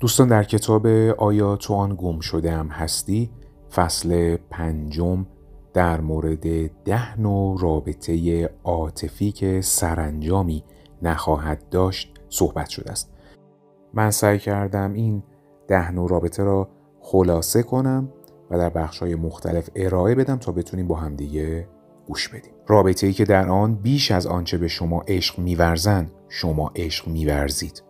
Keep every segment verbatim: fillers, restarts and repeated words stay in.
دوستان در کتاب آیا تو آن گم شده ام هستی فصل پنجم در مورد ده نوع رابطه عاطفی که سرانجامی نخواهد داشت صحبت شده است. من سعی کردم این ده نوع رابطه را خلاصه کنم و در بخش‌های مختلف ارائه بدم تا بتونیم با هم دیگه گوش بدیم. رابطه‌ای که در آن بیش از آنچه به شما عشق می‌ورزند شما عشق می‌ورزید.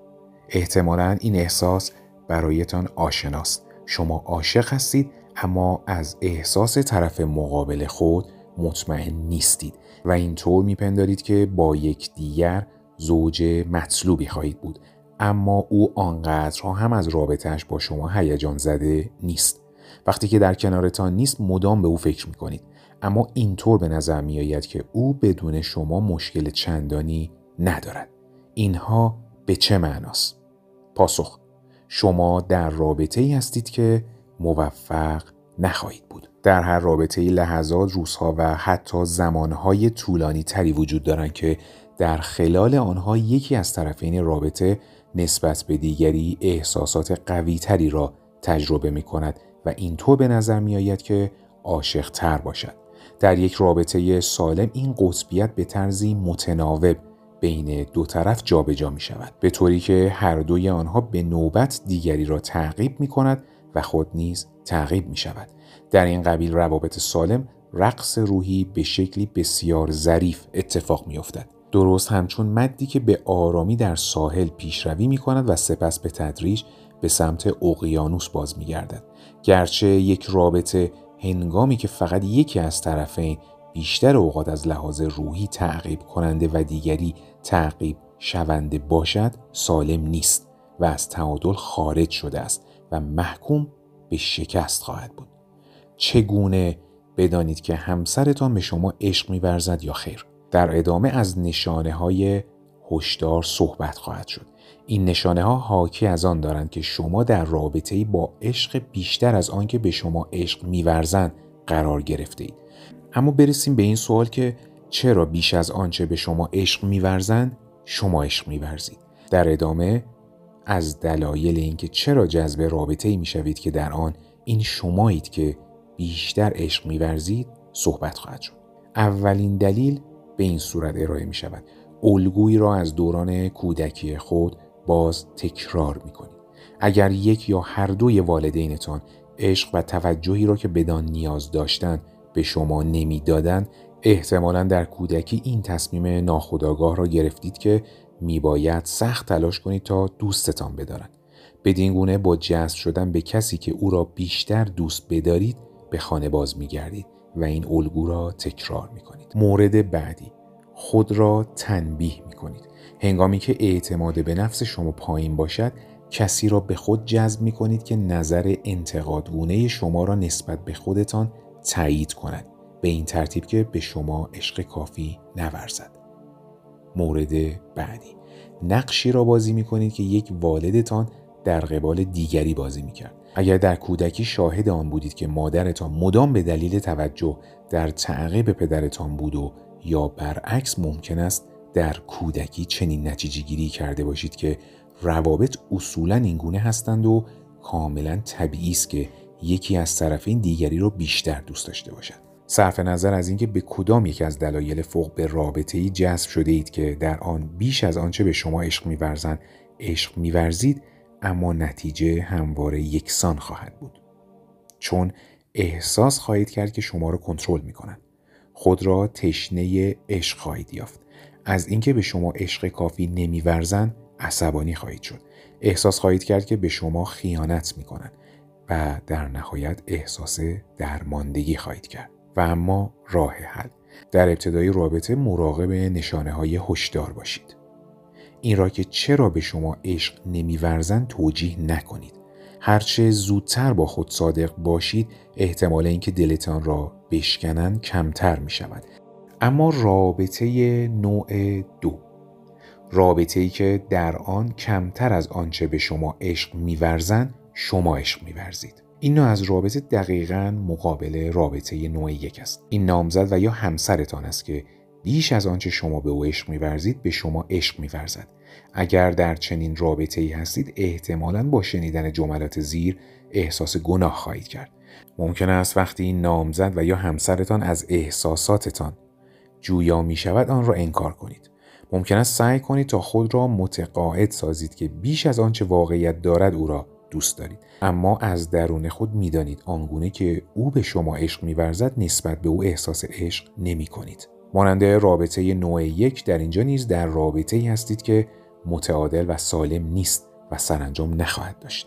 احتمالاً این احساس برایتان آشناست. شما عاشق هستید اما از احساس طرف مقابل خود مطمئن نیستید و اینطور میپندارید که با یکدیگر زوج مطلوبی خواهید بود، اما او آنقدرها هم از رابطه‌اش با شما هیجان زده نیست. وقتی که در کنارتان نیست مدام به او فکر میکنید، اما اینطور به نظر میآید که او بدون شما مشکل چندانی ندارد. اینها به چه معناست؟ پاسخ: شما در رابطه‌ای هستید که موفق نخواهید بود. در هر رابطه‌ای لحظات، روزها و حتی زمانهای طولانی تری وجود دارند که در خلال آنها یکی از طرفین رابطه نسبت به دیگری احساسات قوی تری را تجربه می کند و اینطور به نظر می آید که عاشق تر باشد. در یک رابطه سالم این قطبیت به طرزی متناوب بین دو طرف جابجا می شود، به طوری که هر دوی آنها به نوبت دیگری را تعقیب می کند و خود نیز تعقیب می شود. در این قبیل روابط سالم رقص روحی به شکلی بسیار ظریف اتفاق می افتد، درست همچون مدی که به آرامی در ساحل پیشروی می کند و سپس به تدریج به سمت اقیانوس باز می گردد. گرچه یک رابطه هنگامی که فقط یکی از طرفین بیشتر اوقات از لحاظ روحی تعقیب کننده و دیگری تعقیب شونده باشد سالم نیست و از تعادل خارج شده است و محکوم به شکست خواهد بود. چگونه بدانید که همسرتان به شما عشق می‌ورزد یا خیر؟ در ادامه از نشانه‌های هشدار صحبت خواهد شد. این نشانه‌ها حاکی از آن دارند که شما در رابطه‌ای با عشق بیشتر از آن که به شما عشق می‌ورزند قرار گرفته‌اید. اما برسیم به این سوال که چرا بیش از آنچه به شما عشق می‌ورزند شما عشق می‌ورزید. در ادامه از دلایل اینکه چرا جذب رابطه‌ای می‌شوید که در آن این شمایید که بیشتر عشق می‌ورزید صحبت خواهد شد. اولین دلیل به این صورت ارائه می‌شود: الگویی را از دوران کودکی خود باز تکرار می‌کنید. اگر یک یا هر دوی والدینتان عشق و توجهی را که بدان نیاز داشتند به شما نمی‌دادند، احتمالاً در کودکی این تصمیم ناخودآگاه را گرفتید که میباید سخت تلاش کنید تا دوستتان بدارند. بدین گونه با جذب شدن به کسی که او را بیشتر دوست بدارید به خانه باز میگردید و این الگو را تکرار میکنید. مورد بعدی: خود را تنبیه میکنید. هنگامی که اعتماد به نفس شما پایین باشد کسی را به خود جذب میکنید که نظر انتقادگونه شما را نسبت به خودتان تایید کند، به این ترتیب که به شما عشق کافی نورزد. مورد بعدی: نقشی را بازی می‌کنید که یک والدتان در قبال دیگری بازی می‌کرد. اگر در کودکی شاهد آن بودید که مادرتان مدام به دلیل توجه در تعقیب پدرتان بود و یا برعکس، ممکن است در کودکی چنین نتیجه گیری کرده باشید که روابط اصولاً اینگونه هستند و کاملاً طبیعی است که یکی از طرفین دیگری را بیشتر دوست داشته باشد. صرف نظر از اینکه به کدام یک از دلایل فوق به رابطه‌ای جذب شده اید که در آن بیش از آنچه به شما عشق می‌ورزند عشق می‌ورزید، اما نتیجه همواره یکسان خواهد بود، چون احساس خواهید کرد که شما را کنترل می‌کنند. خود را تشنه عشق خواهید یافت. از اینکه به شما عشق کافی نمی‌ورزند عصبانی خواهید شد. احساس خواهید کرد که به شما خیانت می‌کنند و در نهایت احساس درماندگی خواهید کرد. و اما راه حل: در ابتدای رابطه مراقب نشانه‌های هشدار باشید. این را که چرا به شما عشق نمی‌ورزند توجیه نکنید. هرچه زودتر با خود صادق باشید احتمال اینکه دلتان را بشکنند کمتر می‌شود. اما رابطه نوع دو، رابطه‌ای که در آن کمتر از آنچه به شما عشق می‌ورزند شما عشق می‌ورزید، این نوع از رابطه دقیقاً مقابل رابطه نوع یک است. این نامزد و یا همسرتان است که بیش از آنچه شما به او عشق می‌ورزید به شما عشق می‌ورزد. اگر در چنین رابطه‌ای هستید احتمالاً با شنیدن جملات زیر احساس گناه خواهید کرد. ممکن است وقتی نامزد و یا همسرتان از احساساتتان جویا می شود آن را انکار کنید. ممکن است سعی کنید تا خود را متقاعد سازید که بیش از آنچه واقعیت دارد او را دوست دارید، اما از درون خود می دانید آنگونه که او به شما عشق می ورزد نسبت به او احساس عشق نمی کنید. مانند رابطه نوع یک، در اینجا نیز در رابطه‌ای هستید که متعادل و سالم نیست و سرانجام نخواهد داشت.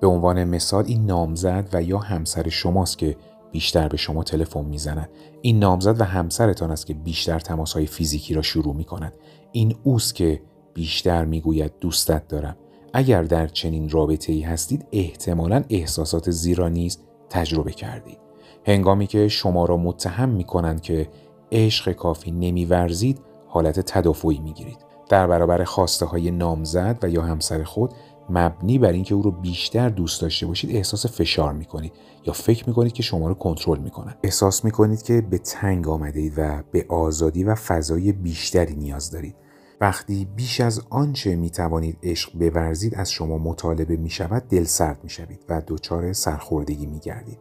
به عنوان مثال این نامزد و یا همسر شماست که بیشتر به شما تلفن میزند. این نامزد و همسرتان است که بیشتر تماس‌های فیزیکی را شروع می‌کنند. این اوست که بیشتر میگوید دوستت دارم. اگر در چنین رابطه‌ای هستید احتمالاً احساسات زیر را نیز تجربه کردید. هنگامی که شما را متهم می‌کنند که عشق کافی نمی‌ورزید، حالت تدافعی می‌گیرید. در برابر خواسته‌های نامزد و یا همسر خود مبنی بر اینکه او رو بیشتر دوست داشته باشید احساس فشار میکنید یا فکر میکنید که شما رو کنترل میکنند. احساس میکنید که به تنگ آمده اید و به آزادی و فضای بیشتری نیاز دارید. وقتی بیش از آنچه میتوانید عشق بورزید از شما مطالبه میشود دلسرد میشوید و دچار سرخوردگی میگردید.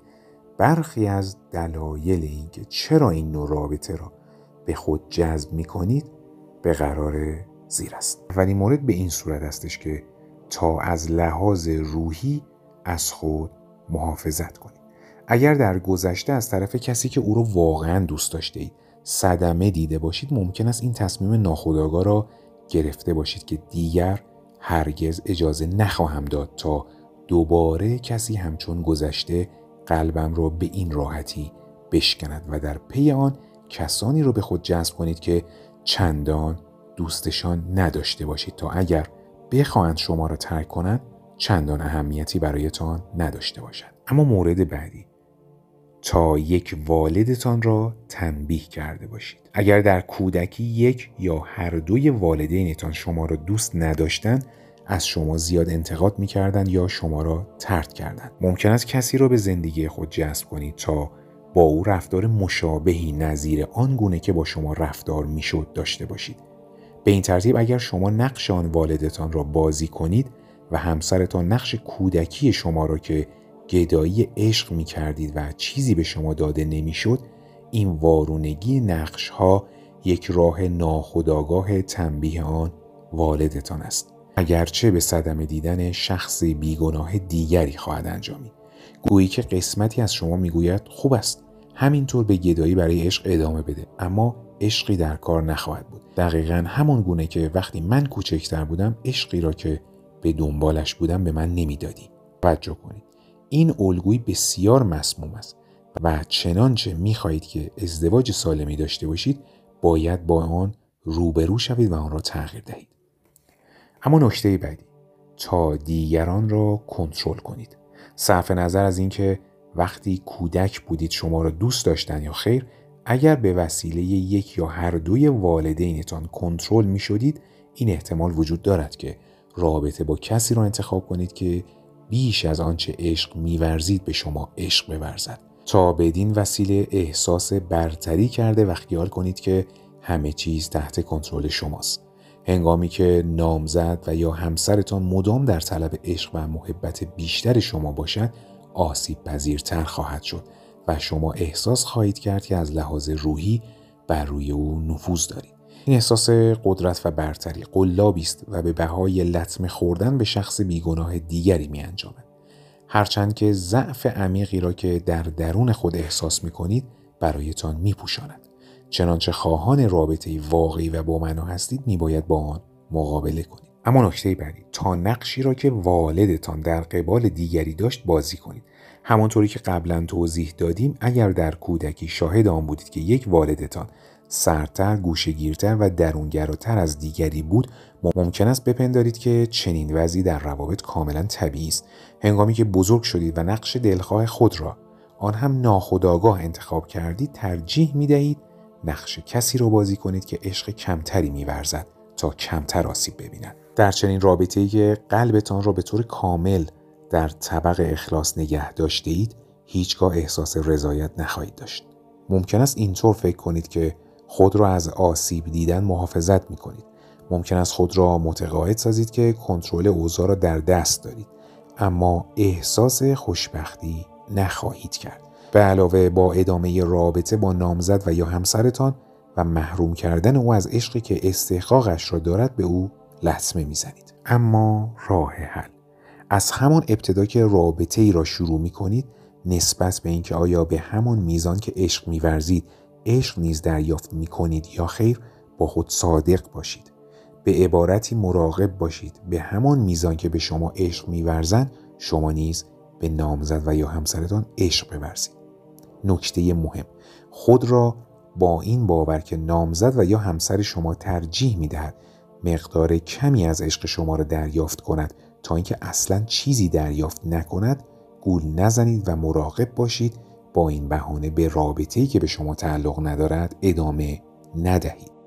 برخی از دلایل اینکه چرا این نوع رابطه را به خود جذب میکنید به قرار زیر است. اولین مورد به این صورت استش که تا از لحاظ روحی از خود محافظت کنید. اگر در گذشته از طرف کسی که او رو واقعا دوست داشته اید صدمه دیده باشید، ممکن است این تصمیم ناخودآگاه را گرفته باشید که دیگر هرگز اجازه نخواهم داد تا دوباره کسی همچون گذشته قلبم را به این راحتی بشکند، و در پی آن کسانی را به خود جذب کنید که چندان دوستشان نداشته باشید تا اگر بخواهند شما را ترک کنند چندان اهمیتی برایتان نداشته باشد. اما مورد بعدی، تا یک والدتان را تنبیه کرده باشید. اگر در کودکی یک یا هر دوی والدینتان شما را دوست نداشتند، از شما زیاد انتقاد می‌کردند یا شما را ترد کردند. ممکن است کسی را به زندگی خود جذب کنید تا با او رفتار مشابهی نظیر آنگونه که با شما رفتار می‌شد داشته باشید. به این ترتیب اگر شما نقش آن والدتان را بازی کنید و همسرتان نقش کودکی شما را که گدایی عشق می کردید و چیزی به شما داده نمی شد، این وارونگی نقش ها یک راه ناخودآگاه تنبیه آن والدتان است، اگرچه به صدمه دیدن شخص بیگناه دیگری خواهد انجامید. گویی که قسمتی از شما می گوید خوب است همینطور به گدایی برای عشق ادامه بده، اما عشقی در کار نخواهد بود. دقیقاً همان گونه که وقتی من کوچکتر بودم عشقی را که به دنبالش بودم به من نمیدادی. توجه کنید، این الگویی بسیار مسموم است و چنانچه میخواهید که ازدواج سالمی داشته باشید باید با آن روبرو شوید و آن را تغییر دهید. اما نکته بعدی، تا دیگران را کنترل کنید. صرف نظر از اینکه وقتی کودک بودید شما را دوست داشتند یا خیر، اگر به وسیله یک یا هر دوی والدینتان کنترل می شدید، این احتمال وجود دارد که رابطه با کسی را انتخاب کنید که بیش از آنچه عشق می ورزید به شما عشق بورزد، تا بدین وسیله احساس برتری کرده و خیال کنید که همه چیز تحت کنترل شماست. هنگامی که نامزد و یا همسرتان مدام در طلب عشق و محبت بیشتر شما باشد، آسیب پذیرتر خواهد شد و شما احساس خواهید کرد که از لحاظ روحی بر روی او نفوذ دارید. این احساس قدرت و برتری قلابی است و به بهای لطمه خوردن به شخص بیگناه دیگری می‌انجامد. هرچند که ضعف عمیقی را که در درون خود احساس می‌کنید برایتان می‌پوشاند. چنانچه خواهان رابطه‌ای واقعی و با معنا هستید می‌باید با آن مقابله کنید. اما نکته بعدی، تا نقشی را که والدتان در قبال دیگری داشت بازی کنید. همانطوری که قبلا توضیح دادیم، اگر در کودکی شاهد آن بودید که یک والدتان سرتر، گوشه‌گیرتر و درونگراتر از دیگری بود، ممکن است بپندارید که چنین وضعی در روابط کاملا طبیعی است. هنگامی که بزرگ شدید و نقش دلخواه خود را، آن هم ناخودآگاه، انتخاب کردید، ترجیح می‌دهید نقش کسی را بازی کنید که عشق کمتری می‌ورزد تا کمتر آسیب ببیند. در چنین رابطه‌ای که قلبتان را به طور کامل در طبق اخلاص نگه داشته اید، هیچگاه احساس رضایت نخواهید داشت. ممکن است اینطور فکر کنید که خود را از آسیب دیدن محافظت می کنید. ممکن است خود را متقاعد سازید که کنترل اوضاع را در دست دارید، اما احساس خوشبختی نخواهید کرد. به علاوه با ادامه رابطه با نامزد و یا همسرتان و محروم کردن او از عشقی که استحقاقش را دارد به او لطمه میزنید. اما راه حل، از همان ابتدا که رابطه ای را شروع می کنید نسبت به اینکه آیا به همان میزان که عشق می‌ورزید عشق نیز دریافت می‌کنید یا خیر، با خود صادق باشید. به عبارتی مراقب باشید، به همان میزان که به شما عشق می‌ورزند شما نیز به نامزد و یا همسرتان عشق بورزید. نکته مهم، خود را با این باور که نامزد و یا همسر شما ترجیح می‌دهد مقدار کمی از عشق شما را دریافت کند تا اینکه اصلاً چیزی دریافت نکند گول نزنید و مراقب باشید با این بهانه به رابطه‌ای که به شما تعلق ندارد ادامه ندهید.